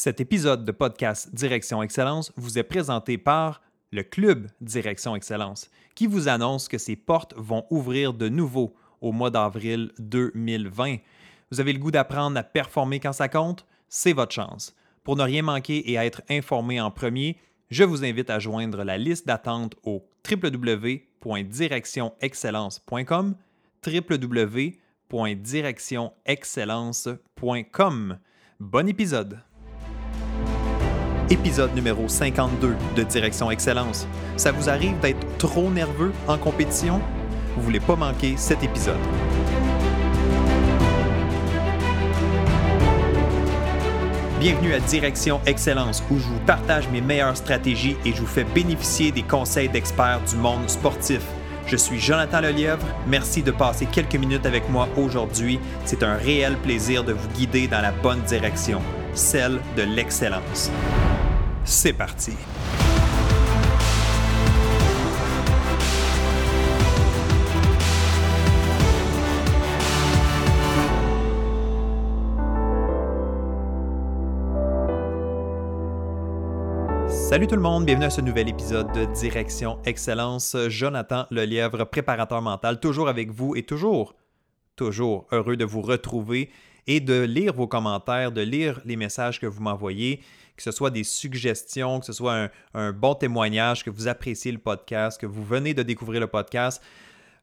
Cet épisode de podcast Direction Excellence vous est présenté par le Club Direction Excellence, qui vous annonce que ses portes vont ouvrir de nouveau au mois d'avril 2020. Vous avez le goût d'apprendre à performer quand ça compte? C'est votre chance. Pour ne rien manquer et être informé en premier, je vous invite à joindre la liste d'attente au www.directionexcellence.com, www.directionexcellence.com. Bon épisode! Épisode numéro 52 de Direction Excellence. Ça vous arrive d'être trop nerveux en compétition? Vous ne voulez pas manquer cet épisode. Bienvenue à Direction Excellence, où je vous partage mes meilleures stratégies et je vous fais bénéficier des conseils d'experts du monde sportif. Je suis Jonathan Lelièvre. Merci de passer quelques minutes avec moi aujourd'hui. C'est un réel plaisir de vous guider dans la bonne direction, celle de l'excellence. C'est parti! Salut tout le monde, bienvenue à ce nouvel épisode de Direction Excellence. Jonathan Lelièvre, préparateur mental, toujours avec vous et toujours heureux de vous retrouver et de lire vos commentaires, de lire les messages que vous m'envoyez, que ce soit des suggestions, que ce soit un bon témoignage, que vous appréciez le podcast, que vous venez de découvrir le podcast.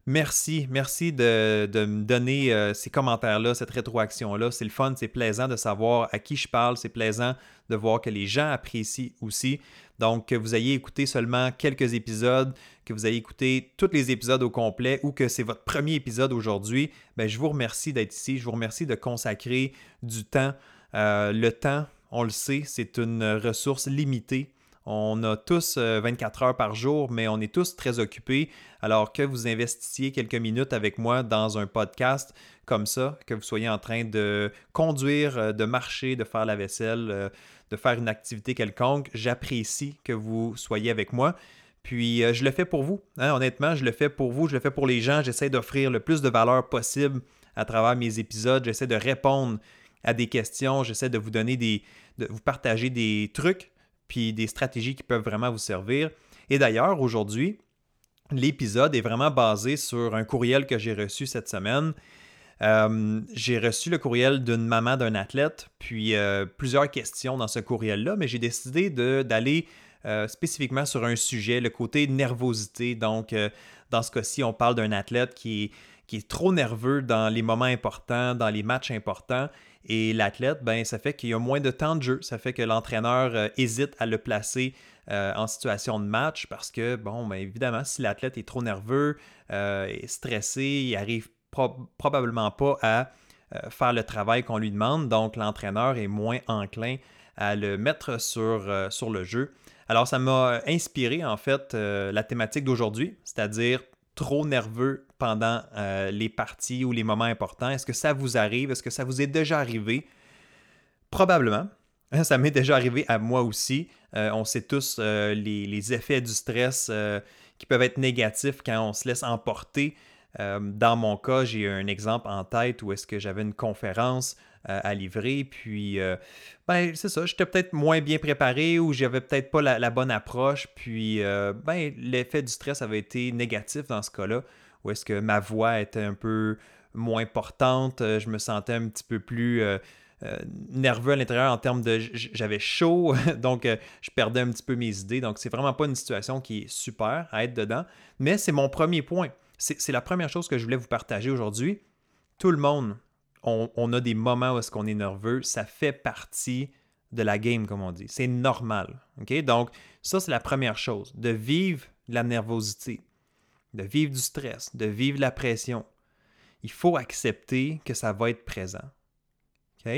Merci de me donner ces commentaires-là, cette rétroaction-là. C'est le fun, c'est plaisant de savoir à qui je parle, c'est plaisant de voir que les gens apprécient aussi. Donc, que vous ayez écouté seulement quelques épisodes, que vous ayez écouté tous les épisodes au complet ou que c'est votre premier épisode aujourd'hui, bien, je vous remercie d'être ici, je vous remercie de consacrer du temps. Le temps, on le sait, c'est une ressource limitée. On a tous 24 heures par jour, mais on est tous très occupés. Alors que vous investissiez quelques minutes avec moi dans un podcast comme ça, que vous soyez en train de conduire, de marcher, de faire la vaisselle, de faire une activité quelconque, j'apprécie que vous soyez avec moi. Puis je le fais pour vous. Honnêtement, je le fais pour vous, je le fais pour les gens. J'essaie d'offrir le plus de valeur possible à travers mes épisodes. J'essaie de répondre à des questions. J'essaie de vous donner de vous partager des trucs, puis des stratégies qui peuvent vraiment vous servir. Et d'ailleurs, aujourd'hui, l'épisode est vraiment basé sur un courriel que j'ai reçu cette semaine. J'ai reçu le courriel d'une maman d'un athlète, puis plusieurs questions dans ce courriel-là, mais j'ai décidé d'aller spécifiquement sur un sujet, le côté nervosité. Donc, dans ce cas-ci, on parle d'un athlète qui est trop nerveux dans les moments importants, dans les matchs importants. Et l'athlète, ben, ça fait qu'il y a moins de temps de jeu. Ça fait que l'entraîneur hésite à le placer en situation de match parce que, bon, ben, évidemment, si l'athlète est trop nerveux, est stressé, il n'arrive probablement pas à faire le travail qu'on lui demande. Donc, l'entraîneur est moins enclin à le mettre sur le jeu. Alors, ça m'a inspiré, en fait, la thématique d'aujourd'hui, c'est-à-dire trop nerveux pendant les parties ou les moments importants. Est-ce que ça vous arrive? Est-ce que ça vous est déjà arrivé? Probablement. Ça m'est déjà arrivé à moi aussi. On sait tous les effets du stress qui peuvent être négatifs quand on se laisse emporter. Dans mon cas, j'ai un exemple en tête où est-ce que j'avais une conférence à livrer, puis c'est ça, j'étais peut-être moins bien préparé ou j'avais peut-être pas la bonne approche, puis l'effet du stress avait été négatif dans ce cas-là, où est-ce que ma voix était un peu moins portante, je me sentais un petit peu plus nerveux à l'intérieur en termes de j'avais chaud, donc je perdais un petit peu mes idées, donc c'est vraiment pas une situation qui est super à être dedans, mais c'est mon premier point, c'est la première chose que je voulais vous partager aujourd'hui. Tout le monde, on a des moments où est-ce qu'on est nerveux, ça fait partie de la game, comme on dit. C'est normal, OK? Donc, ça, c'est la première chose, de vivre de la nervosité, de vivre du stress, de vivre de la pression. Il faut accepter que ça va être présent, OK?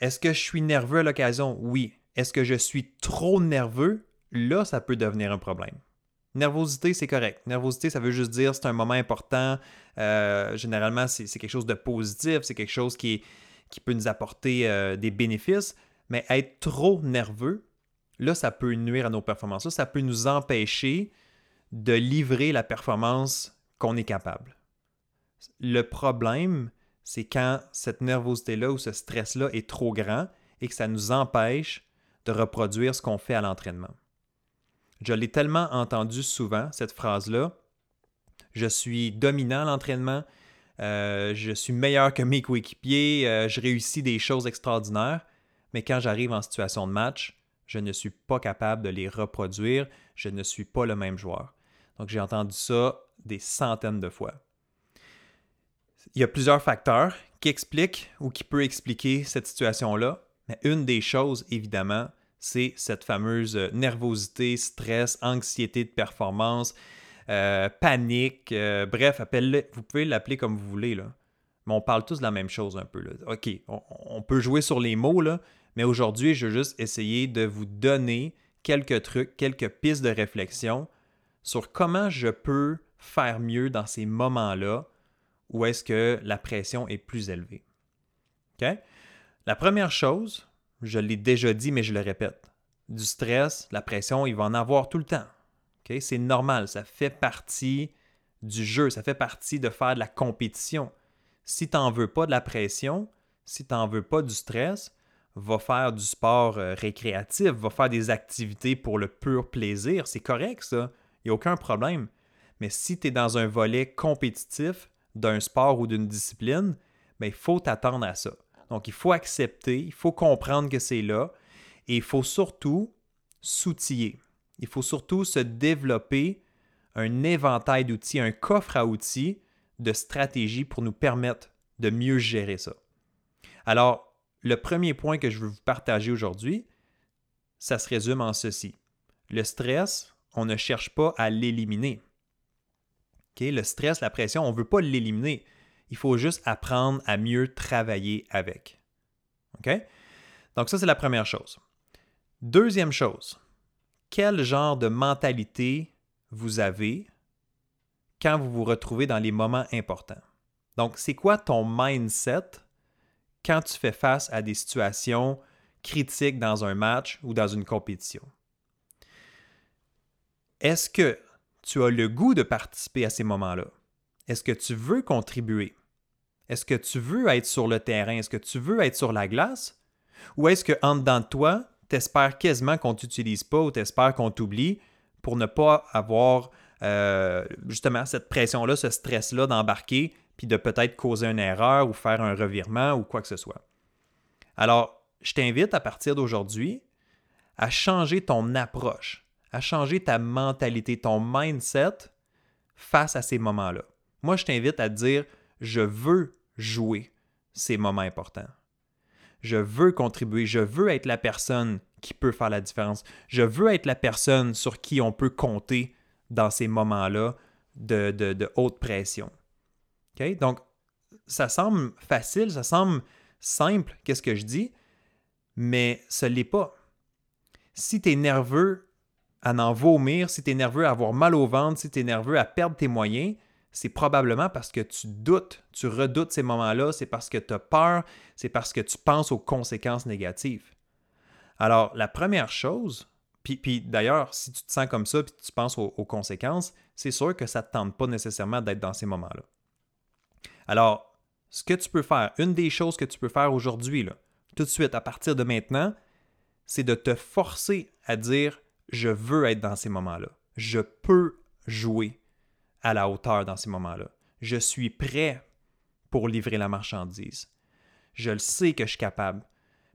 Est-ce que je suis nerveux à l'occasion? Oui. Est-ce que je suis trop nerveux? Là, ça peut devenir un problème. Nervosité, c'est correct. Nervosité, ça veut juste dire c'est un moment important. Généralement, c'est quelque chose de positif, c'est quelque chose qui peut nous apporter des bénéfices. Mais être trop nerveux, là, ça peut nuire à nos performances. Là, ça peut nous empêcher de livrer la performance qu'on est capable. Le problème, c'est quand cette nervosité-là ou ce stress-là est trop grand et que ça nous empêche de reproduire ce qu'on fait à l'entraînement. Je l'ai tellement entendu souvent, cette phrase-là. Je suis dominant à l'entraînement, je suis meilleur que mes coéquipiers, je réussis des choses extraordinaires, mais quand j'arrive en situation de match, je ne suis pas capable de les reproduire, je ne suis pas le même joueur. Donc, j'ai entendu ça des centaines de fois. Il y a plusieurs facteurs qui expliquent ou qui peuvent expliquer cette situation-là, mais une des choses, évidemment, c'est cette fameuse nervosité, stress, anxiété de performance, panique, bref, appelez-le, vous pouvez l'appeler comme vous voulez, là. Mais on parle tous de la même chose un peu, là. OK, on peut jouer sur les mots, là, mais aujourd'hui, je vais juste essayer de vous donner quelques trucs, quelques pistes de réflexion sur comment je peux faire mieux dans ces moments-là où est-ce que la pression est plus élevée. OK? La première chose, je l'ai déjà dit, mais je le répète, du stress, la pression, il va en avoir tout le temps. Okay? C'est normal, ça fait partie du jeu, ça fait partie de faire de la compétition. Si tu n'en veux pas de la pression, si tu n'en veux pas du stress, va faire du sport récréatif, va faire des activités pour le pur plaisir. C'est correct, ça. Il n'y a aucun problème. Mais si tu es dans un volet compétitif d'un sport ou d'une discipline, bien, il faut t'attendre à ça. Donc, il faut accepter, il faut comprendre que c'est là et il faut surtout s'outiller. Il faut surtout se développer un éventail d'outils, un coffre à outils de stratégies pour nous permettre de mieux gérer ça. Alors, le premier point que je veux vous partager aujourd'hui, ça se résume en ceci. Le stress, on ne cherche pas à l'éliminer. Okay? Le stress, la pression, on ne veut pas l'éliminer. Il faut juste apprendre à mieux travailler avec. Okay? Donc ça, c'est la première chose. Deuxième chose, quel genre de mentalité vous avez quand vous vous retrouvez dans les moments importants? Donc, c'est quoi ton mindset quand tu fais face à des situations critiques dans un match ou dans une compétition? Est-ce que tu as le goût de participer à ces moments-là? Est-ce que tu veux contribuer? Est-ce que tu veux être sur le terrain? Est-ce que tu veux être sur la glace? Ou est-ce qu'en dedans de toi, tu espères quasiment qu'on ne t'utilise pas ou tu espères qu'on t'oublie pour ne pas avoir justement cette pression-là, ce stress-là d'embarquer puis de peut-être causer une erreur ou faire un revirement ou quoi que ce soit? Alors, je t'invite à partir d'aujourd'hui à changer ton approche, à changer ta mentalité, ton mindset face à ces moments-là. Moi, je t'invite à te dire « Je veux jouer ces moments importants. Je veux contribuer. Je veux être la personne qui peut faire la différence. Je veux être la personne sur qui on peut compter dans ces moments-là de haute pression. Okay? » Donc, ça semble facile, ça semble simple, qu'est-ce que je dis, mais ce n'est pas. Si tu es nerveux à en vomir, si tu es nerveux à avoir mal au ventre, si tu es nerveux à perdre tes moyens, c'est probablement parce que tu doutes, tu redoutes ces moments-là, c'est parce que tu as peur, c'est parce que tu penses aux conséquences négatives. Alors, la première chose, puis d'ailleurs, si tu te sens comme ça puis tu penses aux conséquences, c'est sûr que ça ne te tente pas nécessairement d'être dans ces moments-là. Alors, ce que tu peux faire, une des choses que tu peux faire aujourd'hui, là, tout de suite, à partir de maintenant, c'est de te forcer à dire « Je veux être dans ces moments-là. Je peux jouer à la hauteur dans ces moments-là. Je suis prêt pour livrer la marchandise. Je le sais que je suis capable.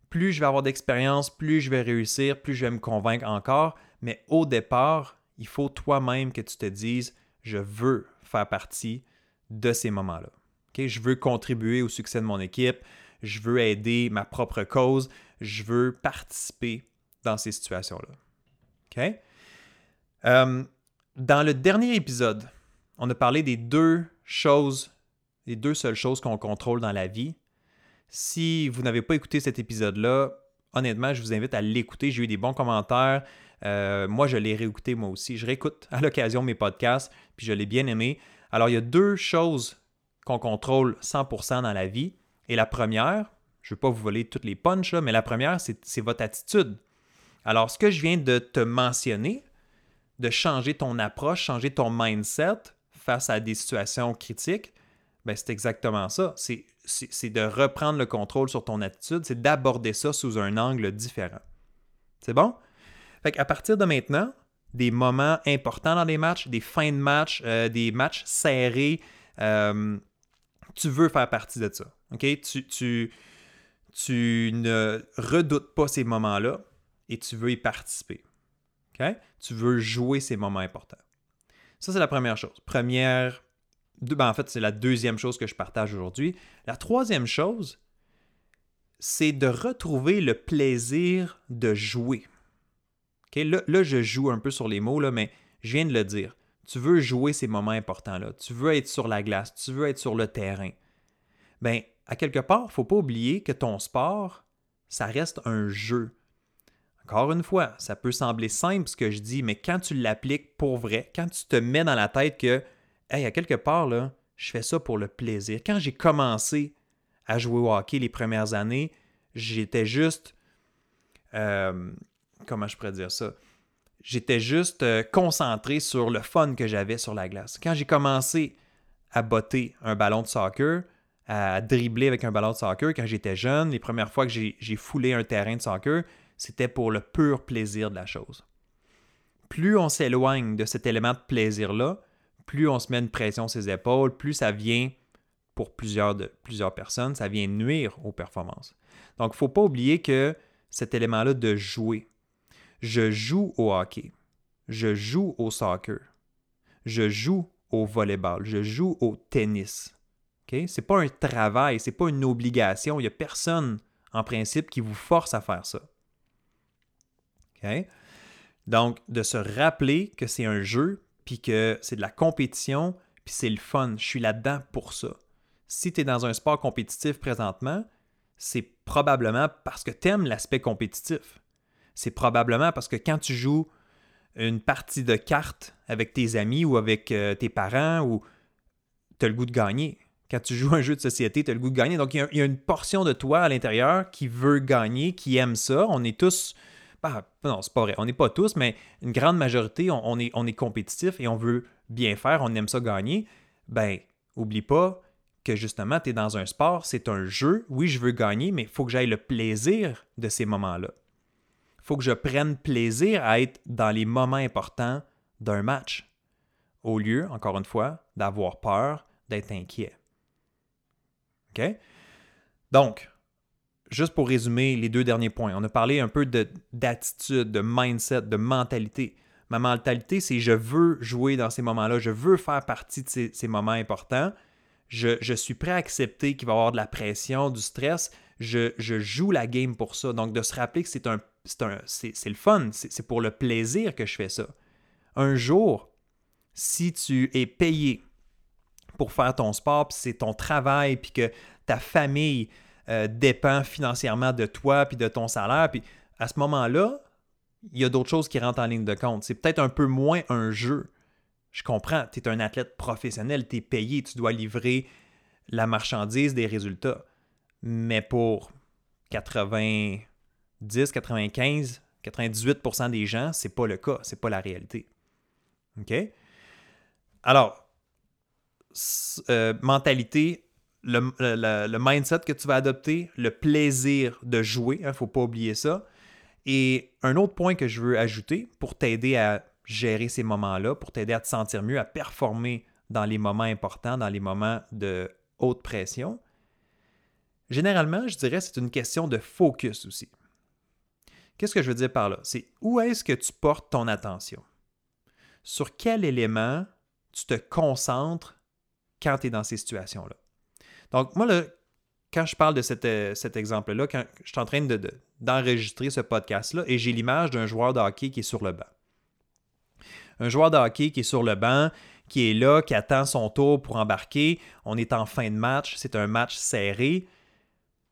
Plus je vais avoir d'expérience, plus je vais réussir, plus je vais me convaincre encore. Mais au départ, il faut toi-même que tu te dises « Je veux faire partie de ces moments-là. Okay? Je veux contribuer au succès de mon équipe. Je veux aider ma propre cause. Je veux participer dans ces situations-là. » Okay? Dans le dernier épisode, on a parlé des deux choses, les deux seules choses qu'on contrôle dans la vie. Si vous n'avez pas écouté cet épisode-là, honnêtement, je vous invite à l'écouter. J'ai eu des bons commentaires. Moi, je l'ai réécouté moi aussi. Je réécoute à l'occasion mes podcasts, puis je l'ai bien aimé. Alors, il y a deux choses qu'on contrôle 100% dans la vie. Et la première, je ne veux pas vous voler toutes les punches, là, mais la première, c'est votre attitude. Alors, ce que je viens de te mentionner, de changer ton approche, changer ton mindset face à des situations critiques, bien, c'est exactement ça. C'est, c'est de reprendre le contrôle sur ton attitude, c'est d'aborder ça sous un angle différent. C'est bon? Fait qu'à partir de maintenant, des moments importants dans les matchs, des fins de match, des matchs serrés, tu veux faire partie de ça. Okay? Tu ne redoutes pas ces moments-là et tu veux y participer. Okay? Tu veux jouer ces moments importants. Ça, c'est la première chose. En fait, c'est la deuxième chose que je partage aujourd'hui. La troisième chose, c'est de retrouver le plaisir de jouer. Okay? Là, je joue un peu sur les mots, là, mais je viens de le dire. Tu veux jouer ces moments importants-là. Tu veux être sur la glace. Tu veux être sur le terrain. Bien, à quelque part, il ne faut pas oublier que ton sport, ça reste un jeu. Encore une fois, ça peut sembler simple ce que je dis, mais quand tu l'appliques pour vrai, quand tu te mets dans la tête que hey, à quelque part, là, je fais ça pour le plaisir. Quand j'ai commencé à jouer au hockey les premières années, j'étais juste... comment je pourrais dire ça? J'étais juste concentré sur le fun que j'avais sur la glace. Quand j'ai commencé à botter un ballon de soccer, à dribbler avec un ballon de soccer, quand j'étais jeune, les premières fois que j'ai foulé un terrain de soccer, c'était pour le pur plaisir de la chose. Plus on s'éloigne de cet élément de plaisir-là, plus on se met une pression sur ses épaules, plus ça vient, pour plusieurs personnes, ça vient nuire aux performances. Donc, il ne faut pas oublier que cet élément-là de jouer. Je joue au hockey. Je joue au soccer. Je joue au volleyball. Je joue au tennis. Okay? Ce n'est pas un travail, ce n'est pas une obligation. Il n'y a personne, en principe, qui vous force à faire ça. Okay? Donc, de se rappeler que c'est un jeu, puis que c'est de la compétition, puis c'est le fun. Je suis là-dedans pour ça. Si tu es dans un sport compétitif présentement, c'est probablement parce que tu aimes l'aspect compétitif. C'est probablement parce que quand tu joues une partie de cartes avec tes amis ou avec tes parents, ou tu as le goût de gagner. Quand tu joues un jeu de société, tu as le goût de gagner. Donc, il y a une portion de toi à l'intérieur qui veut gagner, qui aime ça. On est tous... non, c'est pas vrai. On n'est pas tous, mais une grande majorité, on est compétitif et on veut bien faire, on aime ça gagner. Ben, oublie pas que justement, tu es dans un sport, c'est un jeu. Oui, je veux gagner, mais il faut que j'aille le plaisir de ces moments-là. Il faut que je prenne plaisir à être dans les moments importants d'un match, au lieu, encore une fois, d'avoir peur, d'être inquiet. OK? Donc, juste pour résumer les deux derniers points, on a parlé un peu d'attitude, de mindset, de mentalité. Ma mentalité, c'est je veux jouer dans ces moments-là, je veux faire partie de ces moments importants. Je suis prêt à accepter qu'il va y avoir de la pression, du stress. Je joue la game pour ça. Donc, de se rappeler que c'est le fun, c'est pour le plaisir que je fais ça. Un jour, si tu es payé pour faire ton sport, puis c'est ton travail, puis que ta famille... dépend financièrement de toi puis de ton salaire. Puis à ce moment-là, il y a d'autres choses qui rentrent en ligne de compte. C'est peut-être un peu moins un jeu. Je comprends, tu es un athlète professionnel, tu es payé, tu dois livrer la marchandise des résultats. Mais pour 90, 95, 98% des gens, c'est pas le cas, c'est pas la réalité. OK? Alors, mentalité... Le mindset que tu vas adopter, le plaisir de jouer, il ne faut pas oublier ça. Et un autre point que je veux ajouter pour t'aider à gérer ces moments-là, pour t'aider à te sentir mieux, à performer dans les moments importants, dans les moments de haute pression, généralement, je dirais que c'est une question de focus aussi. Qu'est-ce que je veux dire par là? C'est où est-ce que tu portes ton attention? Sur quel élément tu te concentres quand tu es dans ces situations-là? Donc, moi, là, quand je parle de cet exemple-là, quand je suis en train d'enregistrer ce podcast-là et j'ai l'image d'un joueur de hockey qui est sur le banc. Un joueur de hockey qui est sur le banc, qui est là, qui attend son tour pour embarquer. On est en fin de match, c'est un match serré.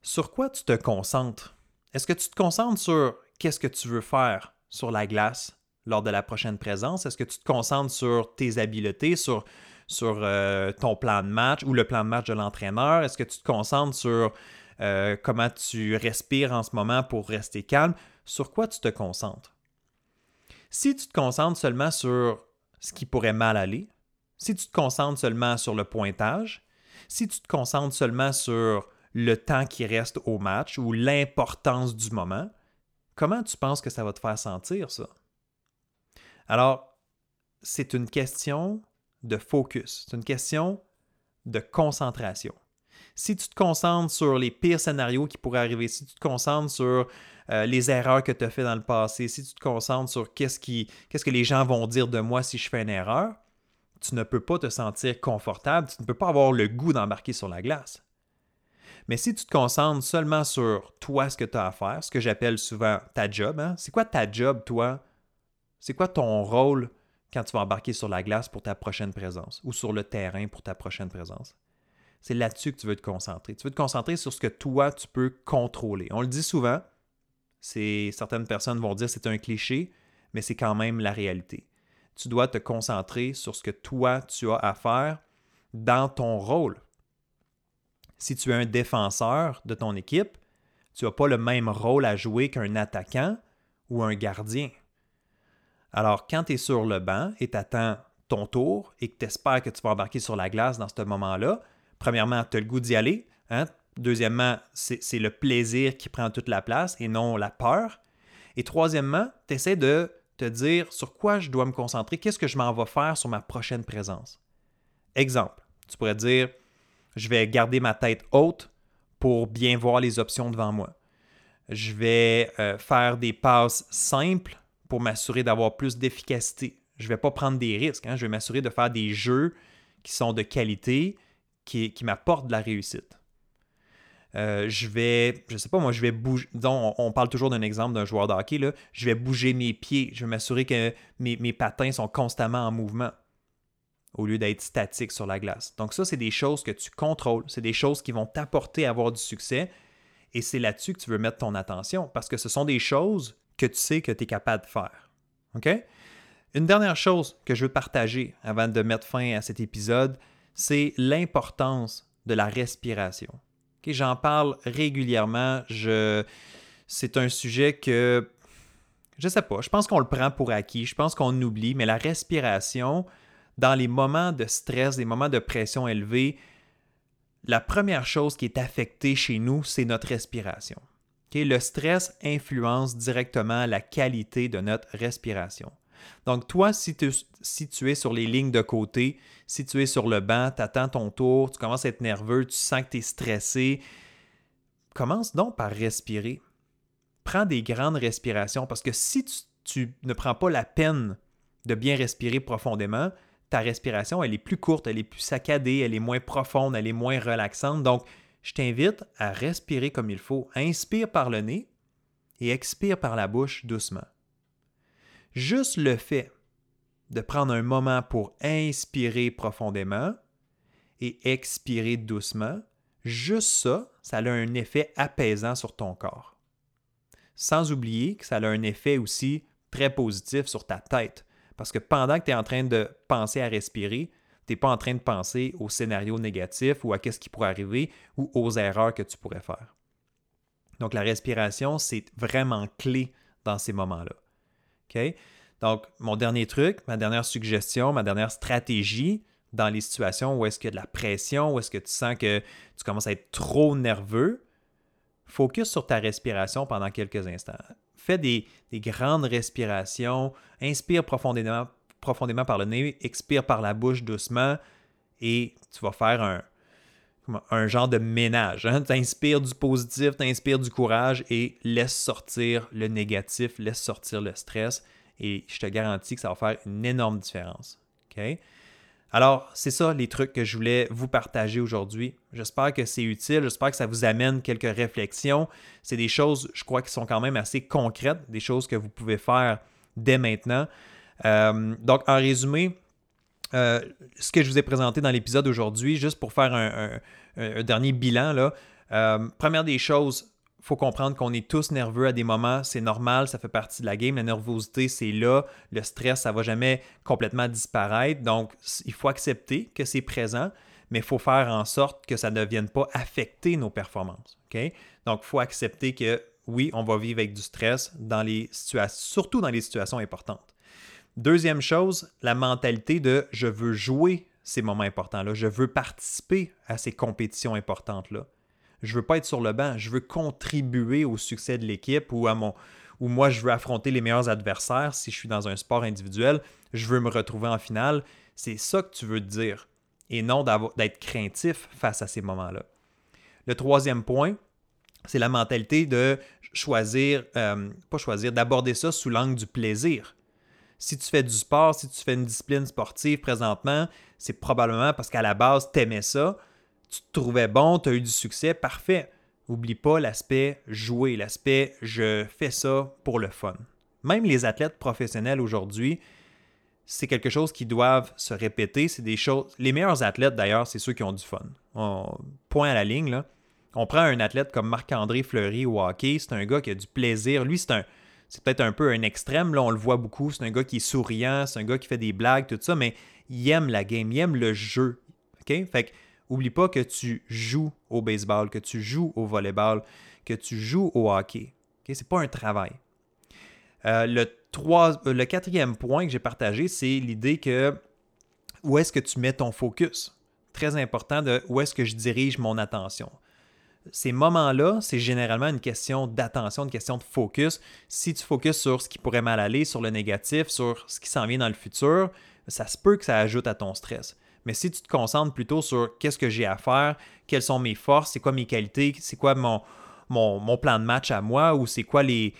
Sur quoi tu te concentres? Est-ce que tu te concentres sur qu'est-ce que tu veux faire sur la glace lors de la prochaine présence? Est-ce que tu te concentres sur tes habiletés, sur ton plan de match ou le plan de match de l'entraîneur? Est-ce que tu te concentres sur comment tu respires en ce moment pour rester calme? Sur quoi tu te concentres? Si tu te concentres seulement sur ce qui pourrait mal aller, si tu te concentres seulement sur le pointage, Si tu te concentres seulement sur le temps qui reste au match ou l'importance du moment, comment tu penses que ça va te faire sentir, ça? Alors, c'est une question de focus, c'est une question de concentration. Si tu te concentres sur les pires scénarios qui pourraient arriver, si tu te concentres sur les erreurs que tu as faites dans le passé, si tu te concentres sur qu'est-ce que les gens vont dire de moi si je fais une erreur, tu ne peux pas te sentir confortable, tu ne peux pas avoir le goût d'embarquer sur la glace. Mais si tu te concentres seulement sur toi, ce que tu as à faire, ce que j'appelle souvent ta job, hein? C'est quoi ta job, toi? C'est quoi ton rôle quand tu vas embarquer sur la glace pour ta prochaine présence ou sur le terrain pour ta prochaine présence? C'est là-dessus que tu veux te concentrer. Tu veux te concentrer sur ce que toi, tu peux contrôler. On le dit souvent, certaines personnes vont dire que c'est un cliché, mais c'est quand même la réalité. Tu dois te concentrer sur ce que toi, tu as à faire dans ton rôle. Si tu es un défenseur de ton équipe, tu n'as pas le même rôle à jouer qu'un attaquant ou un gardien. Alors, quand tu es sur le banc et tu attends ton tour et que tu espères que tu vas embarquer sur la glace dans ce moment-là, premièrement, tu as le goût d'y aller. Hein? Deuxièmement, c'est le plaisir qui prend toute la place et non la peur. Et troisièmement, tu essaies de te dire sur quoi je dois me concentrer, qu'est-ce que je m'en vais faire sur ma prochaine présence. Exemple, tu pourrais dire « Je vais garder ma tête haute pour bien voir les options devant moi. Je vais faire des passes simples pour m'assurer d'avoir plus d'efficacité. Je ne vais pas prendre des risques. Hein? Je vais m'assurer de faire des jeux qui sont de qualité, qui m'apportent de la réussite. » Je vais bouger. Donc, on parle toujours d'un exemple d'un joueur de hockey, là. Je vais bouger mes pieds. Je vais m'assurer que mes patins sont constamment en mouvement au lieu d'être statique sur la glace. Donc, ça, c'est des choses que tu contrôles. C'est des choses qui vont t'apporter à avoir du succès. Et c'est là-dessus que tu veux mettre ton attention parce que ce sont des choses que tu sais que tu es capable de faire. OK? Une dernière chose que je veux partager avant de mettre fin à cet épisode, c'est l'importance de la respiration. Okay, j'en parle régulièrement. C'est un sujet que, je ne sais pas, je pense qu'on le prend pour acquis, je pense qu'on oublie, mais la respiration, dans les moments de stress, les moments de pression élevée, la première chose qui est affectée chez nous, c'est notre respiration. Okay, le stress influence directement la qualité de notre respiration. Donc, toi, si tu es sur les lignes de côté, si tu es sur le banc, tu attends ton tour, tu commences à être nerveux, tu sens que tu es stressé, commence donc par respirer. Prends des grandes respirations parce que si tu ne prends pas la peine de bien respirer profondément, ta respiration, elle est plus courte, elle est plus saccadée, elle est moins profonde, elle est moins relaxante. Donc, je t'invite à respirer comme il faut. Inspire par le nez et expire par la bouche doucement. Juste le fait de prendre un moment pour inspirer profondément et expirer doucement, juste ça, ça a un effet apaisant sur ton corps. Sans oublier que ça a un effet aussi très positif sur ta tête, parce que pendant que tu es en train de penser à respirer, tu n'es pas en train de penser aux scénarios négatifs ou à ce qui pourrait arriver ou aux erreurs que tu pourrais faire. Donc la respiration, c'est vraiment clé dans ces moments-là. Okay? Donc, mon dernier truc, ma dernière suggestion, ma dernière stratégie dans les situations où est-ce qu'il y a de la pression, où est-ce que tu sens que tu commences à être trop nerveux, focus sur ta respiration pendant quelques instants. Fais des grandes respirations, inspire profondément par le nez, expire par la bouche doucement et tu vas faire un genre de ménage. Hein? Tu inspires du positif, tu inspires du courage et laisse sortir le négatif, laisse sortir le stress et je te garantis que ça va faire une énorme différence. Okay? Alors, c'est ça les trucs que je voulais vous partager aujourd'hui. J'espère que c'est utile, j'espère que ça vous amène quelques réflexions. C'est des choses, je crois, qui sont quand même assez concrètes, des choses que vous pouvez faire dès maintenant. Donc, en résumé, ce que je vous ai présenté dans l'épisode aujourd'hui, juste pour faire un dernier bilan, là. Première des choses, il faut comprendre qu'on est tous nerveux à des moments, c'est normal, ça fait partie de la game, la nervosité c'est là, le stress ça ne va jamais complètement disparaître, donc il faut accepter que c'est présent, mais il faut faire en sorte que ça ne vienne pas affecter nos performances. Okay? Donc il faut accepter que oui, on va vivre avec du stress, surtout dans les situations importantes. Deuxième chose, la mentalité de « je veux jouer ces moments importants-là. Je veux participer à ces compétitions importantes-là. Je ne veux pas être sur le banc. Je veux contribuer au succès de l'équipe ou à mon... où moi, je veux affronter les meilleurs adversaires si je suis dans un sport individuel. Je veux me retrouver en finale. C'est ça que tu veux te dire et non d'être craintif face à ces moments-là. Le troisième point, c'est la mentalité de d'aborder ça sous l'angle du plaisir. Si tu fais du sport, si tu fais une discipline sportive présentement, c'est probablement parce qu'à la base, tu aimais ça, tu te trouvais bon, tu as eu du succès, parfait. N'oublie pas l'aspect jouer, l'aspect « je fais ça pour le fun ». Même les athlètes professionnels aujourd'hui, c'est quelque chose qu'ils doivent se répéter. C'est des choses. Les meilleurs athlètes, d'ailleurs, c'est ceux qui ont du fun. Point à la ligne, là. On prend un athlète comme Marc-André Fleury au hockey. C'est un gars qui a du plaisir. Lui, c'est peut-être un peu un extrême. Là, on le voit beaucoup. C'est un gars qui est souriant. C'est un gars qui fait des blagues, tout ça. Mais il aime la game. Il aime le jeu. OK? Fait que, oublie pas que tu joues au baseball, que tu joues au volleyball, que tu joues au hockey. Okay? C'est pas un travail. Le quatrième point que j'ai partagé, c'est l'idée que où est-ce que tu mets ton focus? Très important de où est-ce que je dirige mon attention. Ces moments-là, c'est généralement une question d'attention, une question de focus. Si tu focuses sur ce qui pourrait mal aller, sur le négatif, sur ce qui s'en vient dans le futur, ça se peut que ça ajoute à ton stress. Mais si tu te concentres plutôt sur qu'est-ce que j'ai à faire, quelles sont mes forces, c'est quoi mes qualités, c'est quoi mon plan de match à moi ou c'est quoi les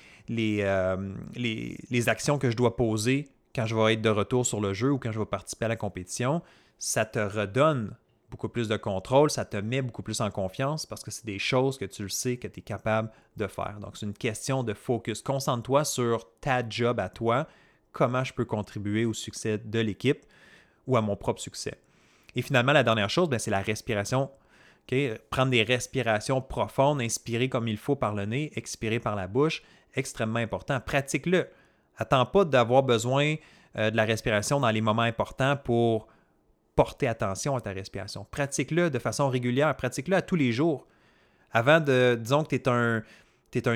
actions que je dois poser quand je vais être de retour sur le jeu ou quand je vais participer à la compétition, ça te redonne beaucoup plus de contrôle, ça te met beaucoup plus en confiance parce que c'est des choses que tu le sais que tu es capable de faire. Donc, c'est une question de focus. Concentre-toi sur ta job à toi, comment je peux contribuer au succès de l'équipe ou à mon propre succès. Et finalement, la dernière chose, c'est la respiration. Okay? Prendre des respirations profondes, inspirer comme il faut par le nez, expirer par la bouche, extrêmement important. Pratique-le. Attends pas d'avoir besoin de la respiration dans les moments importants pour porter attention à ta respiration. Pratique-le de façon régulière. Pratique-le à tous les jours. Avant de... Disons que tu es un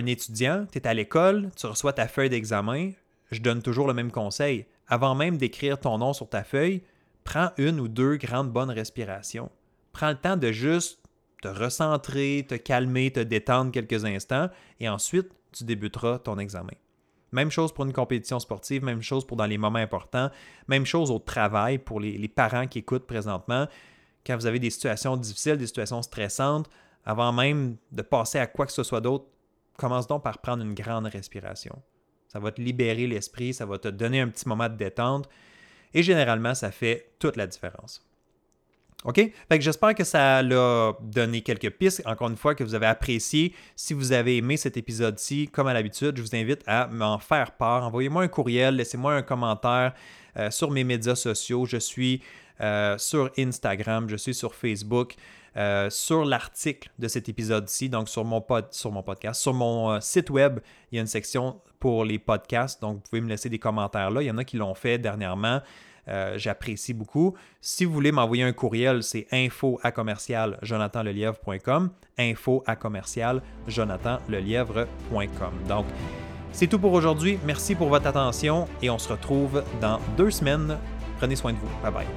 étudiant, tu es à l'école, tu reçois ta feuille d'examen. Je donne toujours le même conseil. Avant même d'écrire ton nom sur ta feuille, prends une ou deux grandes bonnes respirations. Prends le temps de juste te recentrer, te calmer, te détendre quelques instants et ensuite, tu débuteras ton examen. Même chose pour une compétition sportive, même chose pour dans les moments importants, même chose au travail pour les parents qui écoutent présentement. Quand vous avez des situations difficiles, des situations stressantes, avant même de passer à quoi que ce soit d'autre, commence donc par prendre une grande respiration. Ça va te libérer l'esprit, ça va te donner un petit moment de détente et généralement, ça fait toute la différence. OK? Fait que j'espère que ça l'a donné quelques pistes. Encore une fois, que vous avez apprécié. Si vous avez aimé cet épisode-ci, comme à l'habitude, je vous invite à m'en faire part. Envoyez-moi un courriel, laissez-moi un commentaire sur mes médias sociaux. Je suis sur Instagram, je suis sur Facebook, sur l'article de cet épisode-ci, donc sur mon podcast. Sur mon site web, il y a une section pour les podcasts, donc vous pouvez me laisser des commentaires là. Il y en a qui l'ont fait dernièrement. J'apprécie beaucoup. Si vous voulez m'envoyer un courriel, c'est info@jonathanlelièvre.com, info@jonathanlelièvre.com. Donc, c'est tout pour aujourd'hui. Merci pour votre attention et on se retrouve dans 2 semaines. Prenez soin de vous. Bye bye.